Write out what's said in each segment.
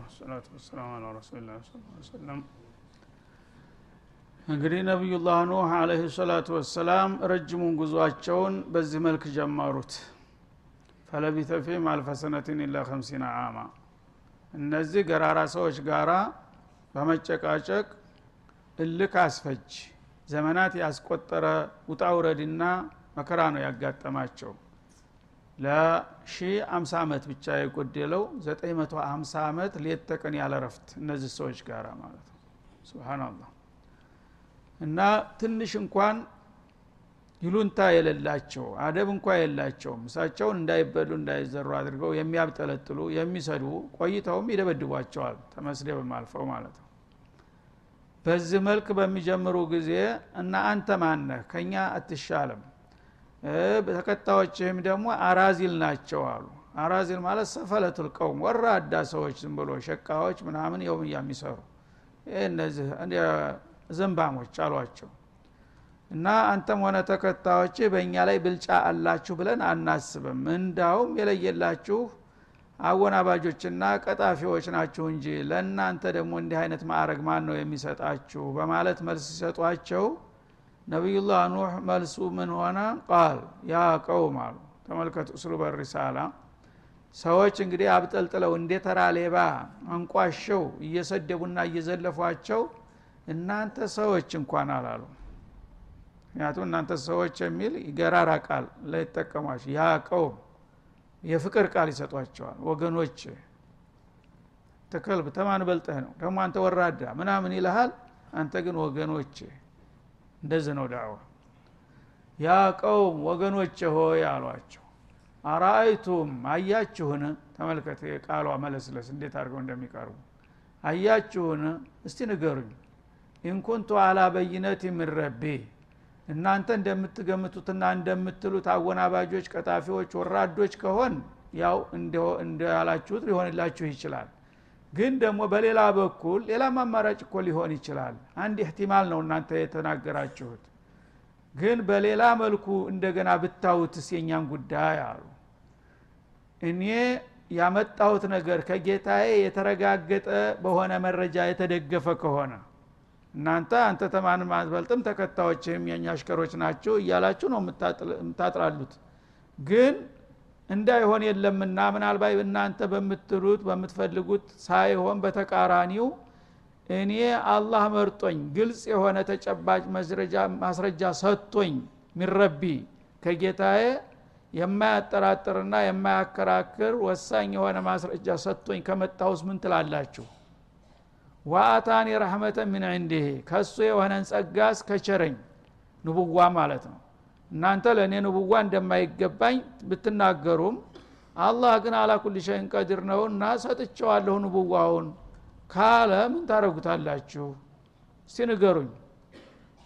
الله والصلاة والسلام على رسول الله صلى الله عليه وسلم. እንግዲህ ነብዩላህ ኑህ አለይሂ ሰላቱ ወሰለም ረጅሙን ጉዟቸውን በዚህ መልክ ጀመሩት። ፈለቢተ ፊሂም አልፈ ሰነቲን ኢላ 50 ዓማ እነዚህ ገራራ ሰዎች ጋራ በመጨቃጨቅ እልክ አስፈጅ ዘመናት ያስቆጠረ ውጣውረድና መከራ ነው ያጋጠማቸው። ለ150 ዓመት ብቻ የቆደለው 950 ዓመት ለየተቀን ያለረፍት እነዚህ ሰዎች ጋራ ማለት ነው። ሱብሃንአላህ። እና ትንሽ እንኳን ይሉንታ የለላቸው አደብ እንኳን የላቸው ምሳቸውን እንዳይበሉ እንዳይዘሩ አድርገው የሚያብጠለጥሉ የሚሰዱ ቆይታውም ይደበድቧቸዋል ተመስደብ ማልፈው ማለት ነው። በዚህ መልክ በሚጀምሩ ጊዜ እና አንተ ማን ከኛ አትሻለም በተከታዮችም ደግሞ አራዚል ናቸው አሉ። አራዚል ማለት ሰፈለቱል ቀውም ወራዳ ሰዎች ዝም ብሎ ሸቃዎች ምናምን የውም ያሚሰሩ እነዚህ ዘንባሞች አሏቸው። እና አንተም ሆነ ተከታዮች በእኛ ላይ ብልጫ አላችሁ ብለን አናስብም እንዳውም የለየላችሁ አወናባጆችና ቀጣፊዎች ናችሁ እንጂ ለእናንተ ደግሞ እንዲህ አይነት ማዕረግ ማን ነው የሚሰጣችሁ በማለት መልስ ሰጧቸው። ነብዩላህ ኑህ መልሱ ምን ሆነ قال ያ ቀውም አሉ። ተመልከቱ ስሉበ ሪሳላ ሰዎች እንግዲህ አብጠልጥለው እንደተራ ሌባ አንቋሽው እየሰደቡና እየዘለፏቸው እናንተ ሰዎች እንኳን አላሉ። ያቱ እናንተ ሰዎች የሚል ይገራራ ቃል ለይተቀማሽ ያቀው የፍቅር ቃል ይሰጧቸዋል። ወገኖች ተከልብ ተማን በልጠህ ነው ደግሞ አንተ ወራዳ ምናምን ይልሃል። አንተ ግን ወገኖች እንደዚህ ነው ዳዋ ያቀው ወገኖች ሆይ አሏቸው። አራአይቱም አያችሁን ተመልከቱ ቃሏ መለስለስ እንዴት አድርገው እንደሚቀርቡ አያችሁን እስቲ ንገሩኝ እንኩንቱ አላ በይነቲ ምን ረቢ እናንተ እንደምትገምቱትና እንደምትሉት አወናባጆች ቀጣፊዎች ወራዶች ከሆን ያው እንደያላችሁት ሊሆንላችሁ ይችላል። ግን ደግሞ በሌላ በኩል ሌላ ማማራጭ እኮ ሊሆን ይችላል። አንድ ኢህቲማል ነው እናንተ የተናገራችሁት። ግን በሌላ መልኩ እንደገና ብታውትስ የኛን ጉዳይ አሉ። እኔ ያመጣሁት ነገር ከጌታዬ የተረጋገጠ በሆነ መረጃ የተደገፈ ከሆነ እናንተ ተማንም አትበልጥም ተከታዮችም የኛ አሽከሮች ናቸው ይያላችሁ ነው ምታጥራሉት። ግን እንዳይሆን የለምና ምናልባት እናንተ በመትሩት በመትፈልጉት ሳይሆን በተቃራኒው እኔ አላህ መርጦኝ ግልጽ የሆነ ተጨባጭ ማስረጃ ሰጥቶኝ ምረቢ ከጌታዬ የማያጠራጥርና የማያከራክር ወሳኝ የሆነ ማስረጃ ሰጥቶኝ ከመጣውስ ምን ትላላችሁ? ወአታኒ ረህመተ ምን عنده ከሱ የሆነን ጸጋስ ከቸረኝ ንቡዋ ማለት ነው። እናንተ ለኔ ንቡዋ እንደማይገባኝ ብትናገሩም አላህ ግን አላ ኩሊ ሸይን ቀዲር ነውና ሰጥቻለሁ ንቡዋውን ካለ ምን ታረጉታላችሁ? እስቲ ንገሩኝ።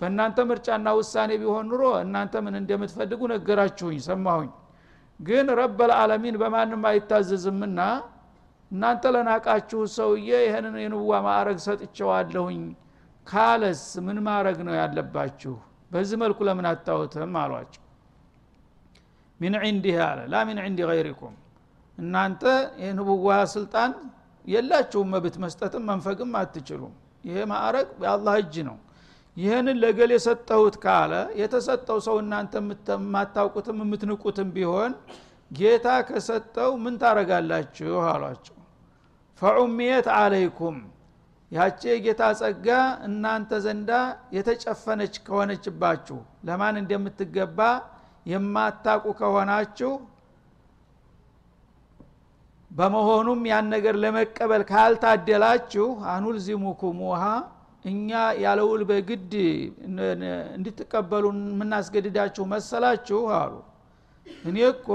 በእናንተ ምርጫና ውሳኔ ቢሆን ኑሮ እናንተ ምን እንደምትፈልጉ ነገራችሁኝ ሰማሁኝ። ግን ረብል ዓለሚን በማንም አይታዘዝምና እናንተ ለናቃችሁ ሰውዬ ይሄንን የንቡዋ ማዕረግ ሰጥቻለሁኝ ካለስ ምን ማዕረግ ነው ያለባችሁ? በዚህ መልኩ ለምን አታውትም አሏቸው። ምን عندي هذا لا من عند غيركم እናንተ የንቡዋ ስልጣን የላችሁም መብት መስጠትም መንፈግም አትችሉም። ይሄ ማዕረግ በአላህ እጅ ነው። ይሄንን ለገሌ ሰጠሁት ካለ የተሰጠው ሰው እናንተ የማታውቁትም የምትንቁትም ቢሆን ጌታ ከሰጠው ምን ታረጋላችሁ አሏቸው። ፈዑሚየት አለይኩም ያቺ ጌታ ጸጋ እናንተ ዘንዳ የተጨፈነች ከሆነችባችሁ ለማን እንደምትገባ የማታቁ ከሆናችሁ በመሆኑም ያን ነገር ለመቀበል ካልታደላችሁ አንልዚሙኩሙሃ እኛ ያለውል በግድ እንድትቀበሉ ምናስገድዳችሁ መሰላችሁ አሉ። እኔ እኮ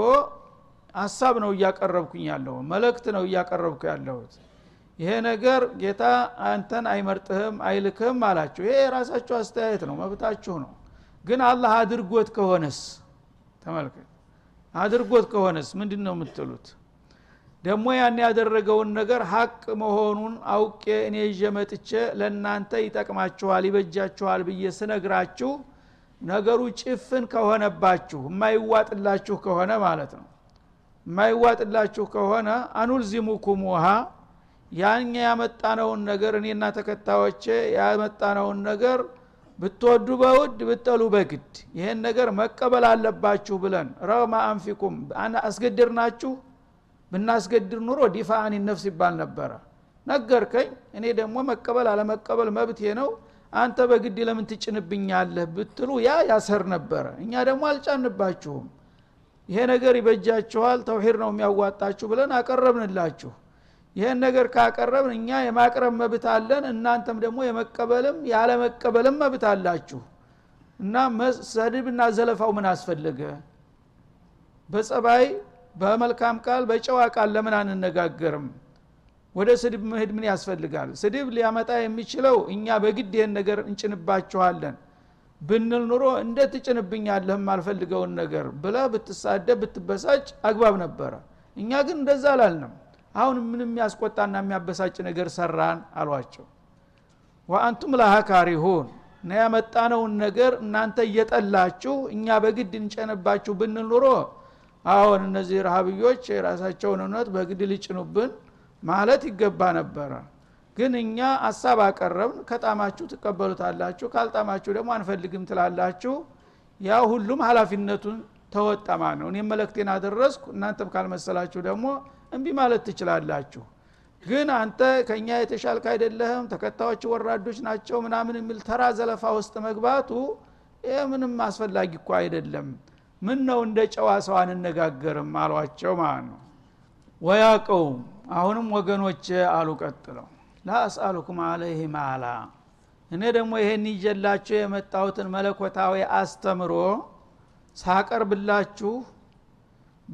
ሐሳብ ነው ያቀርብኩኝ ያለው መልእክት ነው ያቀርብኩ ያለው ይሄ ነገር ጌታ አንተን አይመርጥህም አይልክም አላችሁ። ይሄ ራሳችሁ አስተያየት ነው መብታችሁ ነው። ግን አላህ አድርጎት ከሆነስ ተመልከቱ አድርጎት ከሆነስ ምንድነው የምትሉት? ደግሞ ያን ያደረገውን ነገር ሐቅ መሆኑን አውቄ እኔ ይጀመጥቼ ለእናንተ ይጠቅማችኋል ይበጃችኋል ብዬ ስነግራችሁ ነገሩ ጭፍን ከሆነባችሁ የማይዋጥላችሁ ከሆነ ማለት ነው የማይዋጥላችሁ ከሆነ አንልዚሙኩሙሃ ያን ያመጣነውን ነገር እኔና ተከታዮቼ ያመጣነውን ነገር ብትወዱ በውድ ብትጠሉ በግድ ይሄን ነገር መቀበል አለባችሁ ብለን ረማ አንፊኩም አና አስገድርናችሁ ብናስገድር ኑሮ ዲፋአን النفስ ይባል ነበር ነገርከኝ እኔ ደግሞ መቀበል አለ መቀበል መብቴ ነው አንተ በግድ ለምን ትጭንብኛለህ ብትሉ ያሰር ነበር እኛ ደግሞ አልጫንባችሁም ይሄ ነገር ይበጃችኋል ተውሂድ ነው የሚያዋጣችሁ ብለን አቀረብንላችሁ ይሄን ነገር ካቀረብን እኛ የማቅረብ መብት አለን እናንተም ደግሞ የመቀበልም ያለ መቀበልም መብት አላችሁ እና መስደብና ዘለፋው ምን አስፈልገ በጸባይ በመልካም ቃል በጨዋ ቃል ለምን አንነጋገርም ወደ ስድብ መሄድ ምን ያስፈልጋል ስድብ ሊያመጣ የሚችለው እኛ በግድ ይሄን ነገር እንጭንባችኋለን ብንል ኑሮ እንዴት እጭንብኛለህ ማልፈልገውን ነገር ብለ ብትሳደብ ብትበሳጭ አግባብ ነበር እኛ ግን እንደዛ አላልንም አሁን ምንም ያስቆጣና የሚያበሳጭ ነገር ሰራን አሏቸው ወአንቱም ለሃካሪሁን ነያመጣነው ነገር እናንተ እየጠላችሁ እኛ በግድ እንጨነባችሁ ብንኖር አሁን እነዚህ ረሃብዮች ራሳቸውን እውነት በግድ ሊጭኑብን ማለት ይገባ ነበር ግን እኛ ሐሳብ አቀረብን ከጣማችሁ ተቀበሉታላችሁ ካልጣማችሁ ደግሞ አንፈልግም ትላላችሁ ያ ሁሉም ሐላፊነቱን ተወጣማ ነው እኔ መልእክቴን አደረስኩ እናንተም ካልመሰላችሁ ደግሞ እንቢ ማለት ትችላላችሁ ግን አንተ ከኛ የተሻልክ አይደለህም ተከታዮች ወራዶች ናቸው ምናምን የሚል ተራ ዘለፋ ውስጥ መግባቱ ምንም አስፈላጊ እኮ አይደለም ምን ነው እንደ ጨዋ ሰው አንነጋገርም አሏቸው ማን ነው ወያቀው አሁንም ወገኖች አሉ ቀጥለው ላስአልኩም عليه ማላ እኔ ደግሞ ይሄን ይጀላችሁ የመጣውትን መለኮታዊ አስተምሮ ሳቀርብላችሁ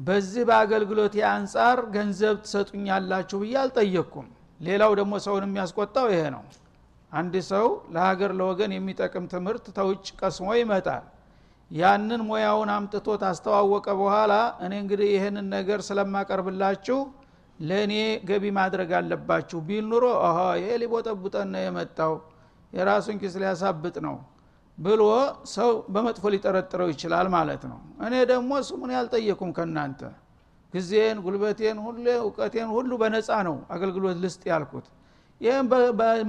በዚህ ባገልግሎት ያንጻር ገንዘብ ተሰጡኛላችሁ ብያል ጠየቁም ሌላው ደግሞ ሰውን የሚያስቆጣው ይሄ ነው አንድ ሰው ለሀገር ለወገን የሚጠቅም ትምርት ተውጭ ቀስሞ ይመጣል ያንን ሞያውን አምጥቶ ታስተዋወቀ በኋላ እኔ እንግዲህ ይሄን ነገር ስለማቀርብላችሁ ለኔ ገቢ ማድረግ አለባችሁ ቢል ኑሮ አሃ የሊቦጠቡጠን ነው የመጣው የራሱን ኪስ ሊያሳብጥ ነው ብሎ ሰው በመጥፎ ሊጠረጥረው ይችላል ማለት ነው እኔ ደግሞ ስሙን ያልጠየኩም ከናንተ ግዚያን ጉልበቴን ሁሉ ዕውቀቴን ሁሉ በነፃ ነው አገልግሎት ልስጥ ያልኩት ይሄን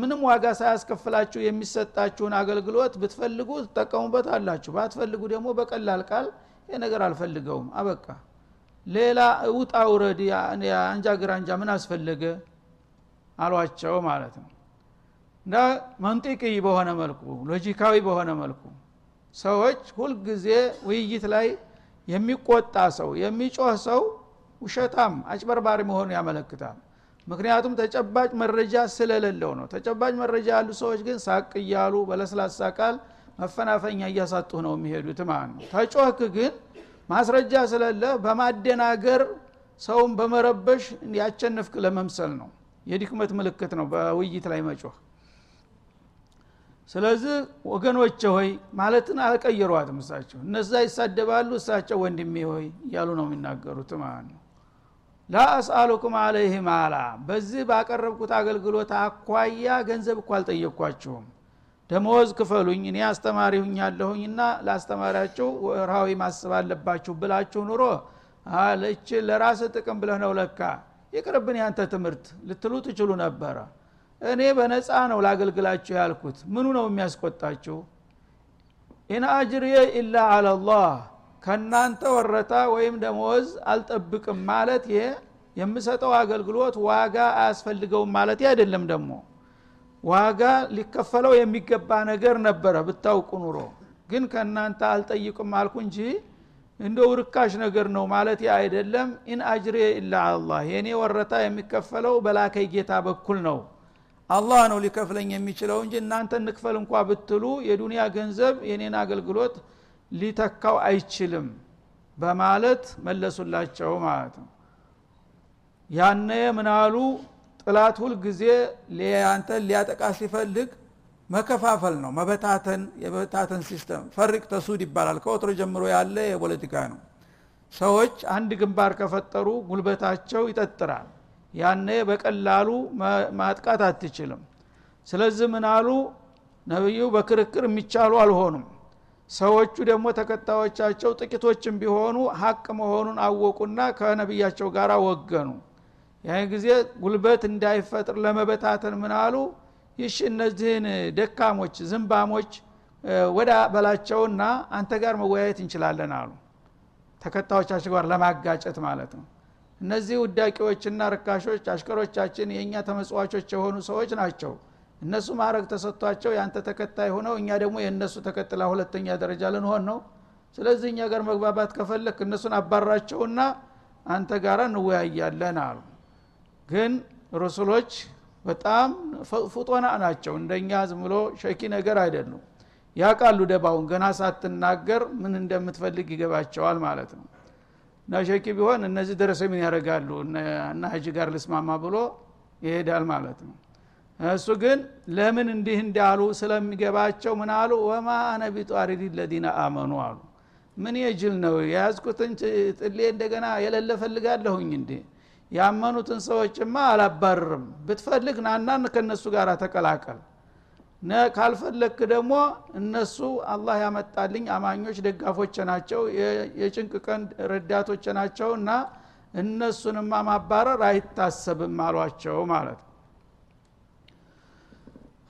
ምንም ዋጋ ሳያስከፍላችሁ የሚሰጣችሁን አገልግሎት ብትፈልጉ ተጠቀሙበት አላችሁ ባትፈልጉ ደግሞ በቀላል ቃል የነገር አልፈልገውም አበቃ ሌላ ውጣ ወረድ አንጃ ግራንጃ ምን አስፈልገ አሏቸው ማለት ነው ና መንጥቂይ በሆነ መልኩ ሎጂካዊ በሆነ መልኩ ሰዎች ሁሉ ግዜ ውይይት ላይ የሚቆጣ ሰው የሚጮህ ሰው ውሸታም አጭበርባሪ መሆኑ ያመለክታል ምክንያቱም ተጨባጭ መረጃ ስለሌለው ነው ተጨባጭ መረጃ ያሉ ሰዎች ግን ሳቅ ይያሉ በለስላሳ ቃል መፈናፈኛ ያሳጡ ነው የሚሄዱት ማለት ነው ተጮህክ ግን ማስረጃ ስለሌለ በማደናገር ሰውን በመረበሽ ያቸነፍክ ለመምሰል ነው የድክመት ምልክት ነው በውይይት ላይ መጮህ ስለዚህ ወገኖቼ ሆይ ማለትን አልቀየሩአትም እሳቸው እነዛ ይሳደባሉ እሳቸው ወንድሜ ሆይ ያሉ ነው የሚናገሩት ማለት ነው ላስአልኩም عليه ማላ በዚህ ባቀረብኩት አገልግሎት አቋያ ገንዘብ እንኳን አልጠየቅኳችሁም ደሞዝ ክፈሉኝ እኔ አስተማሪሁኛለሁኝና ላስተማራችሁ ወርሃዊ ማስብ አለባችሁ ብላችሁ ኑሮ አለች ለራስ ጥቅም ብለህ ነው ለካ ይቅርብኝ አንተ ትምርት ልትሉ ትችሉ ነበር እኔ በነፃ ነው ላገልግላችሁ ያልኩት ምኑ ነው የሚያስቆጣችሁ እና አጅሪየ ኢላ አለ الله ከናንተ ወረታ ወይም ደሞዝ አልጠብቅም ማለት የምሰጠው አገልግሎት ዋጋ አያስፈልገውም ማለት አይደለም ደሞ ዋጋ ሊከፈለው የሚገባ ነገር ነበር ብታውቁ ኑሮ ግን ከናንተ አልጠይቅም አልኩ እንጂ እንደው ርካሽ ነገር ነው ማለት አይደለም እና አጅሪየ ኢላ አለ الله የኔ ወረታ የሚከፈለው በላከይ ጌታ በኩል ነው አላህ ነው ሊከፍለኝ የሚችለው እንጂ እናንተ ንክፈል እንኳን ብትሉ የዱንያ ገንዘብ የኔን አገልግሎት ሊተካው አይችልም በማለት መለሱላቸው ማለት ነው ያነ ምናሉ ጥላት ሁሉ ግዜ ለአንተ ሊያጠቃ ሲፈልግ መከፋፈል ነው መበታተን የበታተን ሲስተም ፈርቅ ተሱድ ይባላል ከወትሮ ጀምሮ ያለ የፖለቲካ ነው ሰዎች አንድ ግንባር ከፈጠሩ ጉልበታቸው ይጠጥራል ያነ በቀላሉ ማጥቃት አትችልም ስለዚህ ምናሉ ነብዩ በክርክር የሚቻሉ አልሆኑም ሰዎቹ ደግሞ ተከታዮቻቸው ጥቂቶችም ቢሆኑ ሐቅ መሆኑን አወቁና ከነብያቸው ጋር ወገኑ ያን ጊዜ ጉልበት እንዳይፈጥር ለመበታተን ምን አሉ? ይሽ እነዚህን ደካሞች ዝምባሞች ወዳ በላቸውና አንተ ጋር መወያየት እንችላለን አሉ። ተከታዮቻቸው ጋር ለማጋጨት ማለት ነው። እነዚህ ውዳቂዎችና ርካሾች አሽከሮቻችን የኛ ተመጽዋቾች የሆኑ ሰዎች ናቸው። እነሱ ማረግ ተሰጥቷቸው ያንተ ተከታይ ሆነው እኛ ደግሞ የነሱ ተከትላ ሁለተኛ ደረጃ ልንሆን ነው። ስለዚህ እኛ ጋር መግባባት ከፈለክ እነሱን አባራቸውና አንተ ጋር እንወያያለን አሉ። ግን ሩስሎች በጣም ፍጡና ናቸው። እንደኛ ዝም ብሎ ሸኪ ነገር አይደሉም። ያቃሉ ደባውን ገና ሳትናገር ምን እንደምትፈልግ ይገባቸዋል ማለት ነው። ናሸኪ ቢሆን እነዚህ ደረሰኝ ምን ያረጋሉ እና ሀጂ ጋር ለስማማ ብሎ ይሄዳል ማለት ነው። እሱ ግን ለምን እንዲህ እንዳሉ ስለሚገባቸው ምን አሉ? ወማ አነ ቢጧሪዲ الذين آمنوا አሉ። ምን የጅል ነው ያዝኩትን ጥሌ እንደገና የለለ ፈልጋለሁኝ እንዴ? ያመኑትን ሰዎችማ አላባርም። ብትፈልግ ናናን ከነሱ ጋር ተቀላቀል። ካልፈለክ ደግሞ እነሱ አላህ ያመጣልኝ አማኞች ደጋፎች ናቸው፣ የጭንቅ ቀን ረዳቶች ናቸውና እነሱንማ ማባረር አይታሰብም አሏቸው ማለት ነው።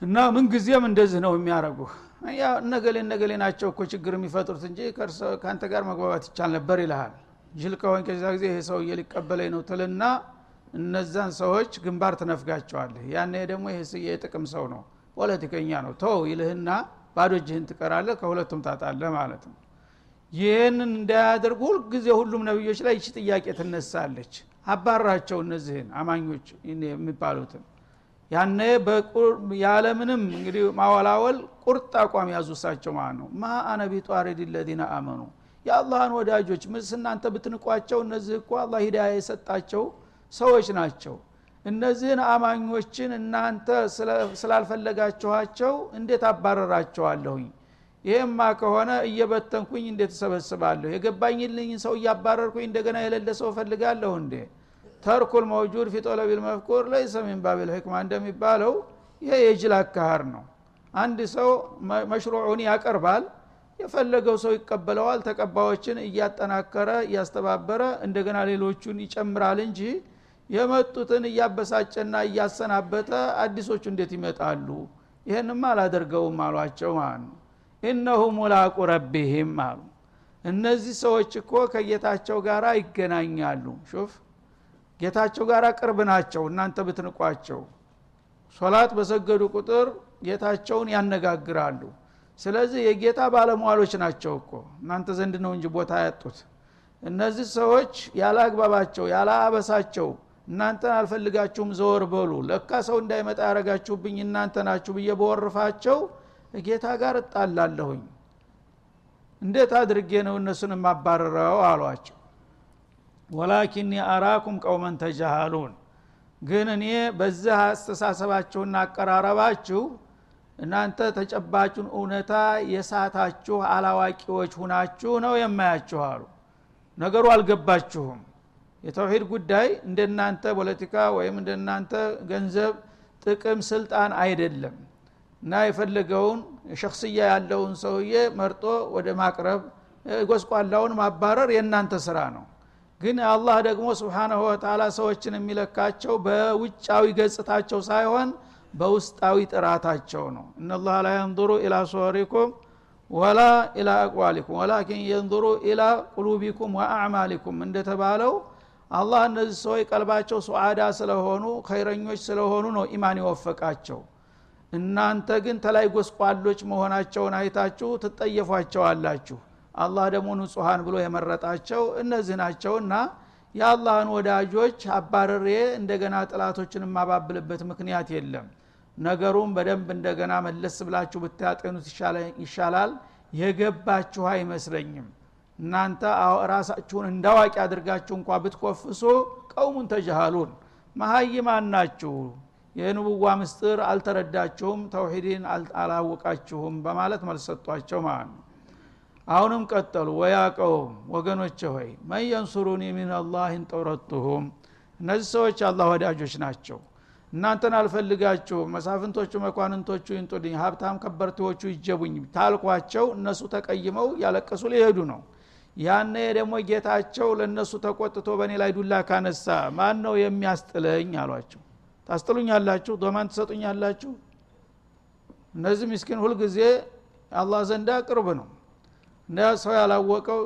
እና ምን ጊዜም እንደዚህ ነው የሚያረጉ። ያ ነገሌ ናቸው እኮ ችግር የሚፈጥሩት እንጂ ካንተ ጋር መግባባት ይቻል ነበር ይልሃል። ጅል ከሆን ከዛ ጊዜ ይሄ ሰውዬ ሊቀበለኝ ነው ትልና እነዛን ሰዎች ግንባር ትነፍጋቸዋለህ። ያኔ ደግሞ ይሄ ሰውዬ የጥቅም ሰው ነው ፖለቲከኛ ነው ተው ይልህና ባዶ እጅህን ትቀራለህ፣ ከሁለቱም ታጣለህ ማለት ነው። ይሄንን እንዳያደርጉ ሁልጊዜ ሁሉም ነብዮች ላይ እቺ ጥያቄ ትነሳለች። አባራቸው እነዚህን አማኞች የሚባሉትን። ያኔ ያለምንም እንግዲህ ማዋላወል ቁርጥ አቋም ያዙሳቸው ማለት ነው። ማ አነ ቢጧሪዲ الذين آمنوا የአላህን ወዳጆች እናንተ ብትንቋቸው እነዚህ እኮ አላህ ሂዳያ የሰጣቸው ሰዎች ናቸው። እነዚህን አማኞችን እናንተ ስላልፈለጋችኋቸው እንዴት አባረራችኋለሁኝ? ይሄማ ከሆነ እየበተንኩኝ እንዴት ሰበስባለሁ? የገባኝልኝ ሰው ያባረርኩኝ እንደገና የለለ ሰው ፈልጋለሁ እንዴ? ተርኩል موجود في طلب المذكور ليس من باب الحكمه እንደሚባለው ይሄ የጅል አካሄድ ነው። አንድ ሰው መሽሩዑን ያቀርባል፣ የፈለገው ሰው ይቀበለዋል። ተቀባዮችን እያጠናከረ ያስተባበረ እንደገና ሌሎቹን ይጨምራል እንጂ የመጡትን ያበሳጨና ያሰናበተ አዲሶቹ እንዴት ይመጣሉ? ይሄንማ አላደርገውም አሏቸው ማለት ነው። انهم ملاقو ربهم አሉ። እነዚህ ሰዎች እኮ ከጌታቸው ጋራ ይገናኛሉ። ሹፍ ጌታቸው ጋራ ቅርብ ናቸው። እናንተ ብትንቋቸው ሶላት በሰገዱ ቁጥር ጌታቸውን ያነጋግራሉ። ስለዚህ የጌታ ባለሟሎች ናቸው እኮ እናንተ ዘንድ ነው እንጂ ቦታ ያጡት እነዚህ ሰዎች ያላግባባቸው ያላአበሳቸው እናንተን አልፈልጋችሁም ዘወር በሉ ለካ ሰው እንዳይመጣ ያረጋችሁብኝ እናንተ ናችሁ በየቦርፋቸው ጌታ ጋር ጣላለሁኝ እንዴት አድርጌ ነው እነሱን ማባረራው አሏቸው። ወላኪን ያራኩም ቀውመን ተጃሃሉን ግን እኔ በዛ አስተሳሰባችሁና አቀራረባችሁ እናንተ ተጨባጩን እውነታ የሳታችሁ አላዋቂዎች ሆናችሁ ነው የማያችሁ አሉ። ነገሩ አልገባችሁም። የተውሂድ ጉዳይ እንደናንተ ፖለቲካ ወይም እንደናንተ ገንዘብ ጥቅም ስልጣን አይደለም እና የፈለገውን ሸክስያ ያለውን ሰውዬ መርጦ ወደ ማቅረብ ጎስቋላውን ማባረር የናንተ ስራ ነው። ግን አላህ ደግሞ Subhanahu Wa Ta'ala ሰዎችን የሚለካቸው በውጫዊ ገጽታቸው ሳይሆን በውስጣዊ ጥራታቸው ነው። ኢነላህ ላ ينظر الى صوركم ولا الى اقوالكم ولكن ينظر الى قلوبكم واعمالكم እንደተባለው አላህ እነዚህ ሰዎች ቀልባቸው ሱዓዳ ስለሆኑ ኸይረኞች ስለሆኑ ነው ኢማን ይወፈቃቸው። እናንተ ግን ተላይ ጎስቋሎች መሆናቸውን አይታችሁ ትጠየፏቸዋላችሁ። አላህ ደግሞ ንጹሃን ብሎ የመረጣቸው እነዚህ ናቸውና ያላህን ወዳጆች አባረሬ እንደገና ጥላቶችን ማባብልበት ምክንያት የለም። ነገሩን በደንብ እንደገና መለስ ብላችሁ ብታጠኑት ይሻላል። የገባችሁ አይመስለኝም። እናንተ ራሳችሁን እንዳዋቂ አድርጋችሁ እንኳን ብትቆፍሱ ቀውሙን ተጃሃሉን መሃይማን ናችሁ፣ የንቡዋ ምስጢር አልተረዳችሁም፣ ተውሂድን አላወቃችሁም በማለት መልሰጧቸው ማለት ነው። አሁንም ቀጠሉ። ወያቀውም ወገኖቼ ሆይ ማየንሱሩኒ ሚንአላህ እንጠረጥሁም እነዚህ ሰዎች አላህ ወዳጆች ናቸው። እናንተን አልፈልጋችሁ መሳፍንቶቹ መኳንንቶቹ እንጦድኝ ሀብታም ከበርቴዎቹ ይጀቡኝ ታልኳቸው እነሱ ተቀይመው ያለቀሱ ሊሄዱ ነው። ያነ ደግሞ ጌታቸው ለነሱ ተቆጥቶ በእኔ ላይ ዱላ ካነሳ ማን ነው የሚያስጥልኝ አሏቸው። ታስጥሉኛላችሁ? ዶማን ትሰጡኛላችሁ? እነዚህ ምስኪን ሁሉ ጊዜ አላህ ዘንዳ ቅርብ ነው። ሰው ያላወቀው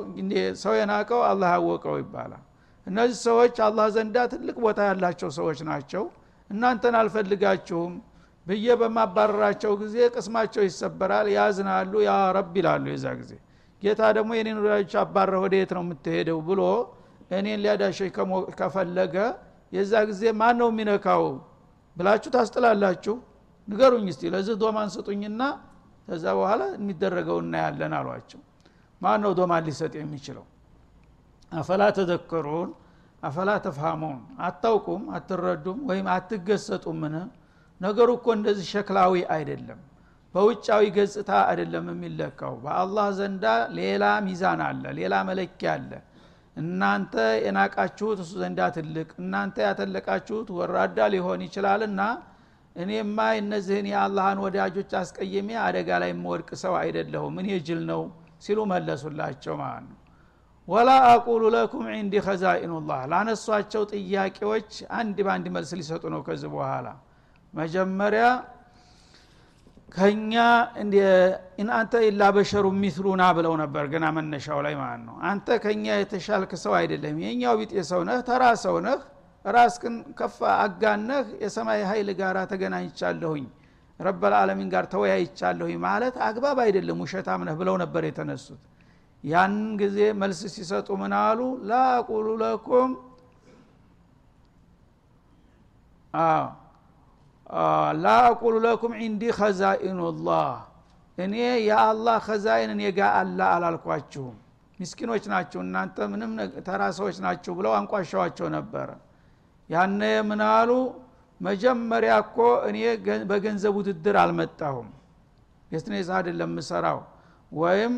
ሰው የናቀው አላህ ያወቀው ይባላል። እነዚህ ሰዎች አላህ ዘንዳ ትልቅ ቦታ ያላቸው ሰዎች ናቸው። እናንተን አልፈልጋችሁም በየ በማባረራቸው ጊዜ ቅስማቸው ይሰበራል፣ ያዝናሉ፣ ያ ረብ ይላሉ። የዛ ጊዜ ጌታ ደግሞ የኔን ወዳጅ አባረረ ወዴት ነው የምትሄደው ብሎ እኔን ሊያዳሸይ ከፈለገ የዛ ጊዜ ማን ነው የሚነካው ብላችሁ ታስጥላላችሁ? ንገሩኝ እስቲ፣ ለዚህ ዶማን ስጡኝና ከዛ በኋላ የሚደረገውና ያለን አሏቸው። ማን ነው ዶማን ሊሰጥ የሚችለው? አፈላ ተዘከሩን አፈላ ተፈሃሙን፣ አታውቁም አትረዱም ወይም አትገሰጡምን? ነገሩ እኮ እንደዚህ ሸክላዊ አይደለም፣ በውጫዊ ገጽታ አይደለም የሚለካው። በአላህ ዘንዳ ሌላ ሚዛን አለ፣ ሌላ መለኪያ አለ። እናንተ የናቃችሁት እሱ ዘንዳ ትልቅ፣ እናንተ ያተለቃችሁት ወራዳ ሊሆን ይችላልና እኔማ እነዚህን የአላህን ወዳጆች አስቀየሜ አደጋ ላይ የምወድቅ ሰው አይደለሁም እኔ ጅል ነው ሲሉ መለሱላቸው ማለት ነው። ወላ አቁሉ ለኩም عندي خزائن الله ላነሷቸው ጥያቄዎች አንድ ባንድ መልስ ሊሰጡ ነው። ከዚህ በኋላ መጀመሪያ ከኛ እንደ እናንተ ኢላ በሸሩ مثلنا ብለው ነበር ገና መነሻው ላይ ማለት ነው። አንተ ከኛ የተሻልክ ሰው አይደለም፣ የኛው ቢጤ ሰው ነህ፣ ተራ ሰው ነህ፣ ራስክን ከፍ አጋነህ የሰማይ ኃይል ጋራ ተገናኝቻለሁኝ ረብል ዓለሚን ጋር ተወያይቻለሁኝ ማለት አግባብ አይደለም፣ ውሸታም ነህ ብለው ነበር የተነሱት። ያን ጊዜ መልስ ሲሰጡ ምን አሉ? ላ አቁሉ ለኩም ላ አቁሉ ለኩም عندي خزائن الله እኔ የአላህ ኸዛኢን እኔ ጋር አለ አላልኳችሁም፣ ምስኪኖች ናችሁ እናንተ ምንም ተራ ሰዎች ናችሁ ብለው አንቋሻዋቸው ነበር። ያነ ምን አሉ? መጀመሪያ እኮ እኔ በገንዘብ ውድድር አልመጣሁም፣ የትኔስ አይደለም የምሰራው ወይም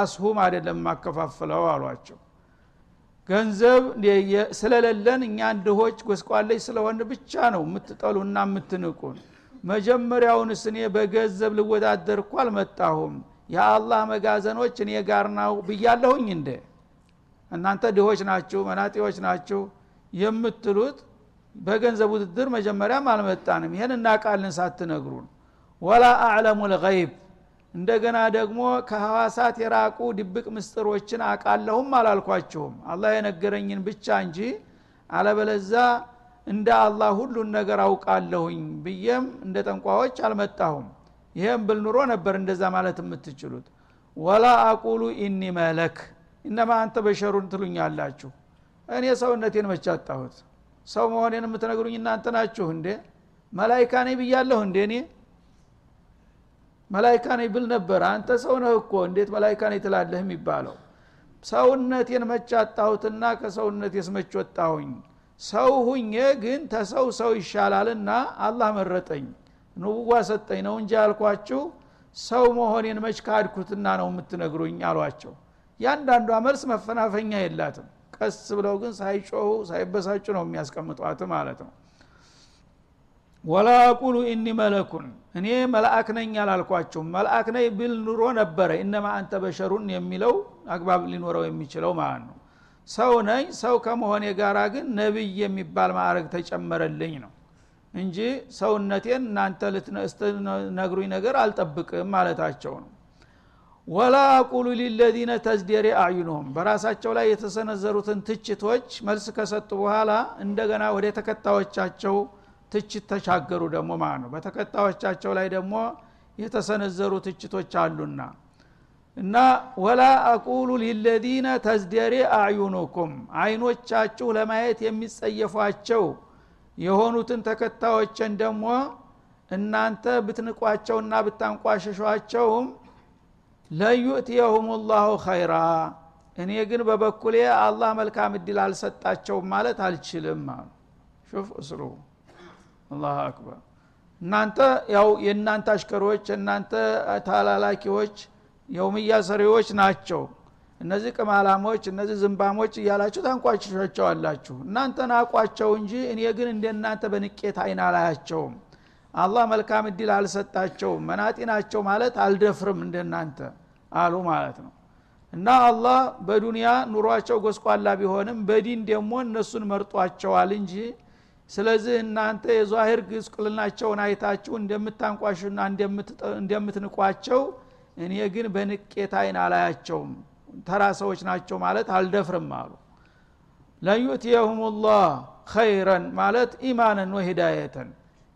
አስሁም አይደለም ማከፋፈለው አሏቸው። ገንዘብ ስለሌለን እኛ እንደሆች ጎስቋለች ስለሆነ ብቻ ነው የምትጠሉና የምትንቁን። መጀመሪያውንስ እኔ በገንዘብ ልወዳደር እኮ አልመጣሁም፣ የአላህ መጋዘኖች እኔ ጋር ነው ብያለሁኝ እንዴ? እናንተ ድሆች ናችሁ መናጢዎች ናችሁ የምትሉት በገንዘብ ውድድር መጀመሪያም አልመጣንም፣ ይሄን እናቃልን ሳትነግሩን። ወላ አዕለሙ الغይብ እንደገና ደግሞ ከሐዋሳት የራቁ ድብቅ ምስጥሮችን አቃለሁም አላልኳችሁም፣ አላህ የነገረኝን ብቻ እንጂ አለበለዛ እንደ አላህ ሁሉን ነገር አውቃለሁኝ ብዬም እንደ ጠንቋዎች አልመጣሁም። ይሄም ብልኑሮ ነበር እንደዛ ማለት የምትችሉት። ወላ አቁሉ ኢኒ መለክ ኢነማ አንተ በሸሩን ትሉኛላችሁ፣ እኔ ሰውነቴን መቻጣሁት ሰው መሆኔን የምትነግሩኝ እናንተ ናችሁ እንዴ? መላእክት ነኝ ብያለሁ እንዴ? እኔ መላእክት ነኝ ብል ነበር አንተ ሰው ነህ እኮ እንዴት መላእክት ነኝ ትላለህ የሚባለው? ሰውነቴን መቻጣሁትና ከሰውነት የስመች ወጣሁኝ፣ ሰው ሁኜ ግን ተሰው ሰው ይሻላልና አላህ መረጠኝ ንቡዋ ሰጠኝ ነው እንጂ አልኳችሁ፣ ሰው መሆኔን መች ካድኩትና ነው የምትነግሩኝ አሏቸው። ያንዳንዷ መልስ መፈናፈኛ የላትም። ቀስ ብለው ግን ሳይጮሁ ሳይበሳጩ ነው የሚያስቀምጧት ማለት ነው። ወላ አቁሉ ኢኒ መለኩን እኔ መልአክ ነኝ አላልኳችሁም፣ መልአክ ነኝ ብል ኑሮ ነበረ ኢነማ አንተ በሸሩን የሚለው አግባብ ሊኖረው የሚችለው ማለት ነው። ሰው ነኝ፣ ሰው ከመሆኔ ጋራ ግን ነብይ የሚባል ማዕረግ ተጨመረልኝ ነው እንጂ ሰውነቴን እናንተ ልትነግሩኝ ነገር አልጠብቅም ማለታቸው ነው። ወላ አቁሉ للذين تزدري اعينهم በራሳቸው ላይ የተሰነዘሩትን ትችቶች መልስ ከሰጡ በኋላ እንደገና ወደ ተከታዮቻቸው ትችት ተሻገሩ ደግሞ ማለት ነው። በተከታዮቻቸው ላይ ደግሞ የተሰነዘሩ ትችቶች አሉና እና ወላ አቁሉ للذين تزدري اعينكم አይኖቻችሁ ለማየት የሚጸየፏቸው የሆኑትን ተከታዮችን ደግሞ እናንተ ብትንቋቸውና ብታንቋሽሿቸውም ለዩእቲየሁም الله خيرا እኔ ግን በበኩሌ አላህ መልካም እድል አልሰጣቸው ማለት አልችልም ማለት شوف اسرو الله اكبر እናንተ ያው የእናንተ አሽከሮች እናንተ ታላላቂዎች የውሚያ ሰሪዎች ናቸው። እነዚህ ቅማላሞች እነዚህ ዝምባሞች እያላችሁ ታንቋጭሻቸው አላችሁ። እናንተ ናቋቸው እንጂ እኔ ግን እንደናንተ በንቄት አይና ላያቸውም አላህ መልካም እድል አልሰጣቸው መናጢናቸው ማለት አልደፍርም እንደናንተ አሉ ማለት ነው። እና አላህ በዱንያ ኑሯቸው ጎስቋላ ቢሆንም በዲን ደሞ እነሱን መርጧቸዋል እንጂ ስለዚህ እናንተ የዛሂር ግስቁልናቸውን አይታችሁ እንደምትንቋሹና እንደምትንቋቸው እኔ ግን በንቄት አይን አላያቸውም ተራ ሰዎች ናቸው ማለት አልደፍርም አሉ። ለዩቲየሁሙላህ ኸይረን ማለት ኢማንን ወሂዳየተን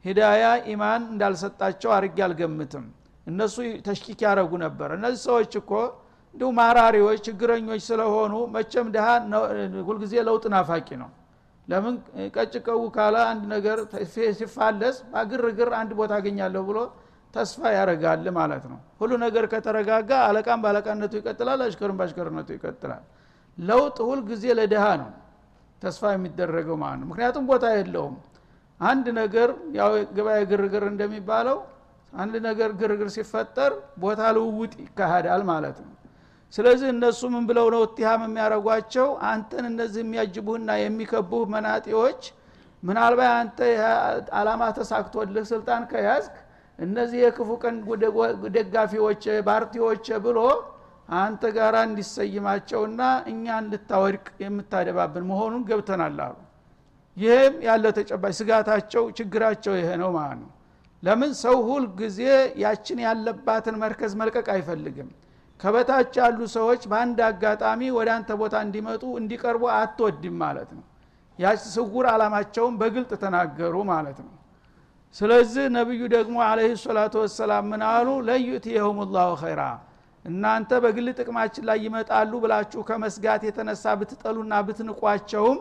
ሂዳያ ኢማን እንዳልሰጣቸው አርግ ያልገምትም እነሱ ተሽኪክ ያረጉ ነበር። እነዚህ ሰዎች እኮ እንደው ማራሪዎች ችግረኞች ስለሆኑ መቸም ደሃ ሁሉ ጊዜ ለውጥ ናፋቂ ነው። ለምን ቀጭቀው ካላ አንድ ነገር ሲፋለስ ባግርግር አንድ ቦታ አገኛለሁ ብሎ ተስፋ ያረጋል ማለት ነው። ሁሉ ነገር ከተረጋጋ አለቃም ባለቃነቱ ይቀጥላል፣ አሽከርም ባሽከርነቱ ይቀጥላል። ለውጥ ሁሉ ጊዜ ለደሃ ነው ተስፋ የሚደረገው ማለት ነው። ምክንያቱም ቦታ የለውም። አንድ ነገር ያው ገበያ ግርግር እንደሚባለው አንድ ነገር ግርግር ሲፈጠር ቦታ ለውጥ ይካሄዳል ማለት ነው። ስለዚህ እነሱ ምን ብለው ነው እጥያም የሚያረጋቸው አንተን እነዚህ የሚያጅቡና የሚከቡህ መናጢዎች ምናልባት አንተ አላማ ተሳክቶልህ ስልጣን ከያዝክ እነዚህ የክፉ ቀን ደጋፊዎች ባርቲዎች ብሎ አንተ ጋራ እንዲሰይማቸውና እኛን ልታወድቅ የምታደባብን መሆኑን ገብተናል አሉ። ይሄም ያለ ተጨባጭ ስጋታቸው ችግራቸው ይሄ ነው ማለት ነው። ለምን ሰው ሁሉ ጊዜ ያችን ያለባትን መርከዝ መልቀቅ አይፈልግም። ከበታች ያሉ ሰዎች በአንድ አጋጣሚ ወደ አንተ ቦታ እንዲመጡ እንዲቀርቡ አትወድም ማለት ነው። ያች ስውር አላማቸውን በግልጥ ተናገሩ ማለት ነው። ስለዚህ ነብዩ ደግሞ አለይሂ ሰላቱ ወሰለም ምን አሉ? ለዩቲየሁሙላሁ ኸይራ እናንተ በግል ጥቅማችን ላይ ይመጣሉ ብላችሁ ከመስጋት የተነሳ ብትጠሉና ብትንቋቸውም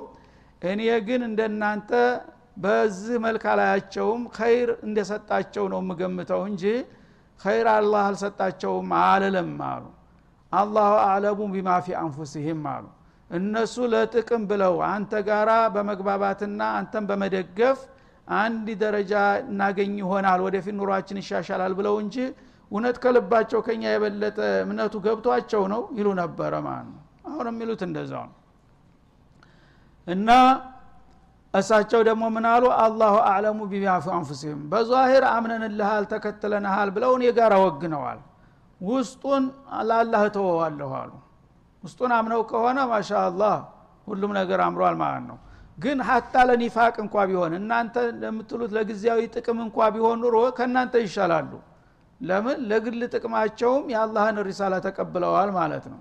እኔ ግን እንደናንተ በዚህ መልክ አላያቸውም ኸይር እንደሰጣቸው ነው ምገምተው እንጂ ኸይር አላህ አልሰጣቸውም አለለም አሉ። አላሁ አዕለሙ ቢማ ፊ አንፉሲሂም አሉ። እነሱ ለጥቅም ብለው አንተ ጋራ በመግባባትና አንተን በመደገፍ አንድ ደረጃ እናገኝ ይሆናል ወደፊት ኑሯችን ይሻሻላል ብለው እንጂ እውነት ከልባቸው ከኛ የበለጠ እምነቱ ገብቷቸው ነው ይሉ ነበር ማለት ነው። አሁንም የሚሉት እንደዛው ነው። እና እሳቸው ደግሞ ምን አሉ? አላሁ አዕለሙ ቢማ ፊ አንፉሲሂም በዛሂር አምነንልሃል ተከተለንሃል ብለው እኔ ጋር ወግነዋል ውስጡን አላህ ተወዋለሁ አሉ። ውስጡን አምነው ከሆነ ማሻአላህ ሁሉም ነገር አምሯል ማለት ነው። ግን hatta ለኒፋቅ እንኳን ቢሆን እናንተ ለምትሉት ለግዚያዊ ጥቅም እንኳን ቢሆን ኑሮ ከናንተ ይሻላሉ። ለምን ለግል ጥቅማቸውም የአላህን ሪሳላ ተቀበለዋል ማለት ነው።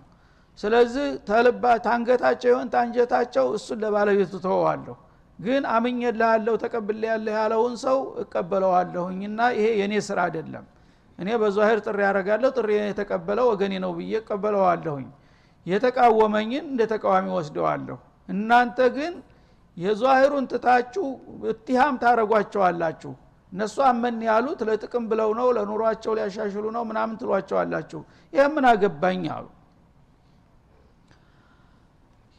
ስለዚህ ተልባ ታንገታቸው ይሁን ታንጀታቸው እሱ ለባለቤቱ ተወዋለሁ ግን አመኘልሃለሁ ተቀበልልህ ያለውን ሰው እቀበለዋለሁኝና ይሄ የኔ ስራ አይደለም። እኔ በዛሂር ጥሪ ያረጋለሁ ጥሪ የተቀበለው ወገኔ ነው ብዬ እቀበለዋለሁኝ የተቃወመኝን እንደተቃዋሚ ወስደዋለሁ። እናንተ ግን የዛሂሩን ትታችሁ እጥያም ታረጋቸዋላችሁ። እነሱ አመን ያሉት ለጥቅም ብለው ነው ለኑሯቸው ሊያሻሽሉ ነው ምናምን ትሏቸዋላችሁ። ይሄ ምን አገባኝ አሉ።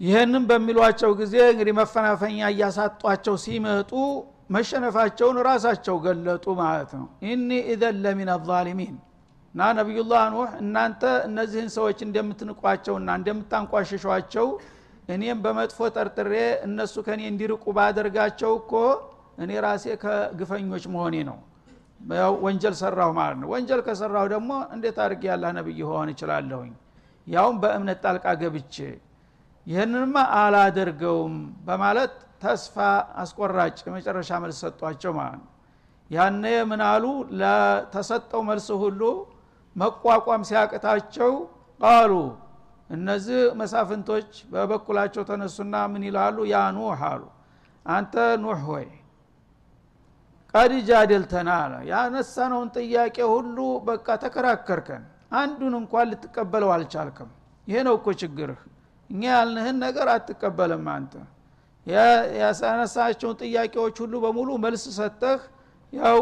ይሄንን በሚሏቸው ጊዜ እንግዲህ መፈናፈኛ ያሳጧቸው ሲመጡ መሸነፋቸውን ራሳቸው ገለጡ ማለት ነው። ኢኒ ኢዘን ለሚን አልዛሊሚን ና ነብዩላህ ኑህ እናንተ እነዚህን ሰዎች እንደምትንቋቸውና እንደምታንቋሽሿቸው እኔም በመጥፎ ጠርጥሬ እነሱ ከኔ እንዲርቁ ባደርጋቸው እኮ እኔ ራሴ ከግፈኞች መሆኔ ነው። ያው ወንጀል ሰራሁ ማለት ነው። ወንጀል ከሰራሁ ደግሞ እንዴት አድርጌ ያላህ ነብይ ሆኜ እችላለሁ? ያውም በእምነት ጣልቃ ገብቼ ይሄንንማ አላደርገውም በማለት ተስፋ አስቆራጭ መጨረሻ መልስ ሰጧቸው ማለት ነው። ያኔ ምን አሉ? ለተሰጠው መልስ ሁሉ መቋቋም ሲያቀታቸው ቃሉ እነዚህ መሳፍንቶች በበኩላቸው ተነሱና ምን ይላሉ? ያ ኑህ አሉ አንተ ኑህ ሆይ ቀድ ጃደልተና ያነሳነውን ጥያቄ ሁሉ በቃ ተከራከርከን አንዱን እንኳን ልትቀበለው አልቻልክም። ይሄ ነው እኮ ችግርህ እኛ ያልንህን ነገር አትቀበልም። አንተ ያነሳቸውን ጥያቄዎች ሁሉ በሙሉ መልስ ሰጠህ ያው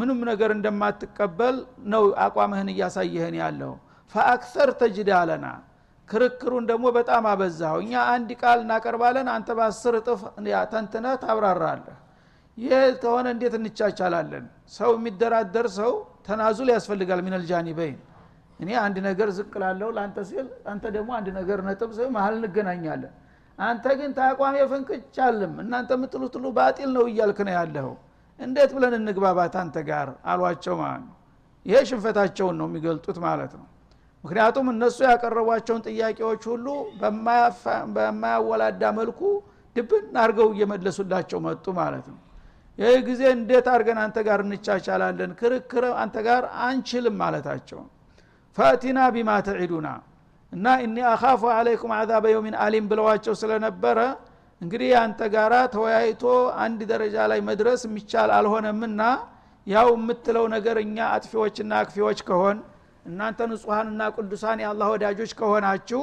ምንም ነገር እንደማትቀበል ነው አቋምህን እያሳየህን ያለው። ፈአክሰር ተጅዳለና ክርክሩን ደግሞ በጣም አበዛው። እኛ አንድ ቃል እናቀርባለን አንተ በ10 እጥፍ ተንትነህ ታብራራለህ። ይሄ ተሆነ እንዴት እንቻቻላለን? ሰው የሚደራደር ሰው ተናዙል ያስፈልጋል። ሚነል ጃኒበይ እኔ አንድ ነገር ዝቅላለሁ ላንተ ሲል አንተ ደግሞ አንድ ነገር ነጥብ ሰው መሃል እንገናኛለን። አንተ ግን ታቋም የፈንክቻለም እናንተ ምትሉት ሁሉ ባጢል ነው ይያልከ ነው ያለው። እንዴት ብለን እንግባባት አንተ ጋር አሏቸው ማለት ነው። ይሄ ሽንፈታቸውን ነው የሚገልጡት ማለት ነው። ምክንያቱም እነሱ ያቀረቧቸውን ጥያቄዎች ሁሉ በማያወላዳ መልኩ ድብን አርገው እየመለሱላቸው መጡ ማለት ነው። ይሄ ጊዜ እንዴት አርገን አንተ ጋር እንቻቻላለን ክርክር አንተ ጋር አንችልም ማለታቸው። فاتنا بما تعدنا እና اني اخاف عليكم عذاب يوم اليم ብለዋቸው ስለነበረ እንግዲህ አንተ ጋራ ተወያይቶ አንድ ደረጃ ላይ መድረስ የሚቻል አልሆነምና ያው የምትለው ነገርኛ አጥፊዎችና አክፊዎች ከሆን እናንተ ንጹሃንና ቅዱሳን ያላህ ወዳጆች ከሆናችሁ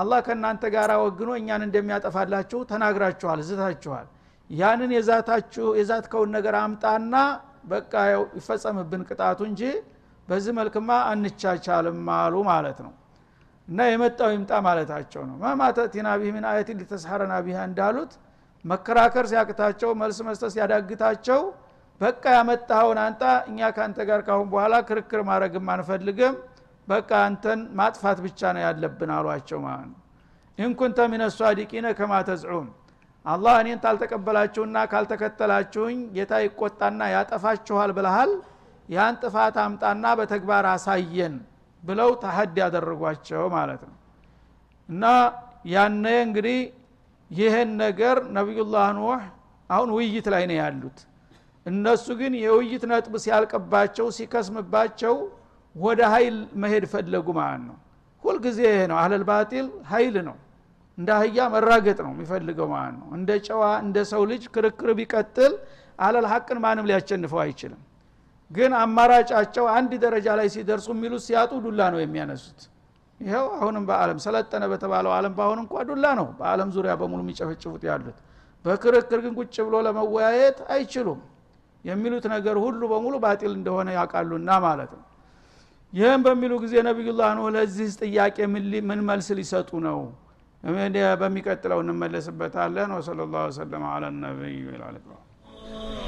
አላህ ከናንተ ጋራ ወግኖ እኛን እንደሚያጠፋላችሁ ተናግራችኋል ዝታችኋል። ያንን የዛትከውን ነገር አምጣና በቃ ይፈጸምብን ቅጣቱ እንጂ በዚህ መልኩማ አንቻቻልም አሉ ማለት ነው። እና የመጣው ይምጣ ማለታቸው ነው። ማማተቲና ቢሂ ምን አያት ሊተስሐረና ቢሃ እንዳሉት መከራከር ሲያቅታቸው መልስ መስጠት ያዳግታቸው በቃ ያመጣውን አንጣ እኛ ካንተ ጋር ካሁን በኋላ ክርክር ማረግም አንፈልግም በቃ አንተን ማጥፋት ብቻ ነው ያለብን አሏቸው ማለት ነው። እንኩንተ ሚነ ሷዲቂነ ከማ ተዝዑም አላህ እኔን ታልተቀበላችሁና ካልተከተላችሁኝ ጌታ ይቆጣና ያጠፋችኋል ብለሃል ያን ጥፋት አምጣና በተግባር አሳየን ብለው ተሐድ ያደረጓቸው ማለት ነው። እና ያነ እንግዲህ ይሄን ነገር ነብዩላህ ኑህ አሁን ውይይት ላይ ነው ያሉት። እነሱ ግን የውይይት ነጥብ ሲያልቀባቸው ሲከስምባቸው ወደ ኃይል መሄድ ፈለጉ ማለት ነው። ሁሉ ጊዜ ይሄ ነው አህለል ባጢል ኃይል ነው እንደ አህያ መራገጥ ነው የሚፈልገው ማለት ነው። እንደ ጨዋ እንደ ሰው ልጅ ክርክር ቢቀጥል አህለል ሐቅን ማንም ሊያሸንፈው አይችልም። ግን አማራጫቸው አንድ ደረጃ ላይ ሲደርሱ ሚሉ ሲያጡ ዱላ ነው የሚያነሱት። ይሄው አሁንም በአለም ሰለጠነ በተባለው ዓለም ባሁን እንኳን ዱላ ነው በአለም ዙሪያ በሙሉ የሚጨፈጭፉት ያሉት። በክርክር ግን ቁጭ ብሎ ለመወያየት አይችሉም። የሚሉት ነገር ሁሉ በሙሉ ባጢል እንደሆነ ያቃሉና ማለት ነው። ይሄን በሚሉ ጊዜ ነብዩላህ ነው ለዚህ ጥያቄ ምን መልስ ሊሰጡ ነው በሚቀጥለው እንመለስበታለን። ወሰለላሁ ዐለይሂ ወሰለም ዐለ ነብዩ ወዐለ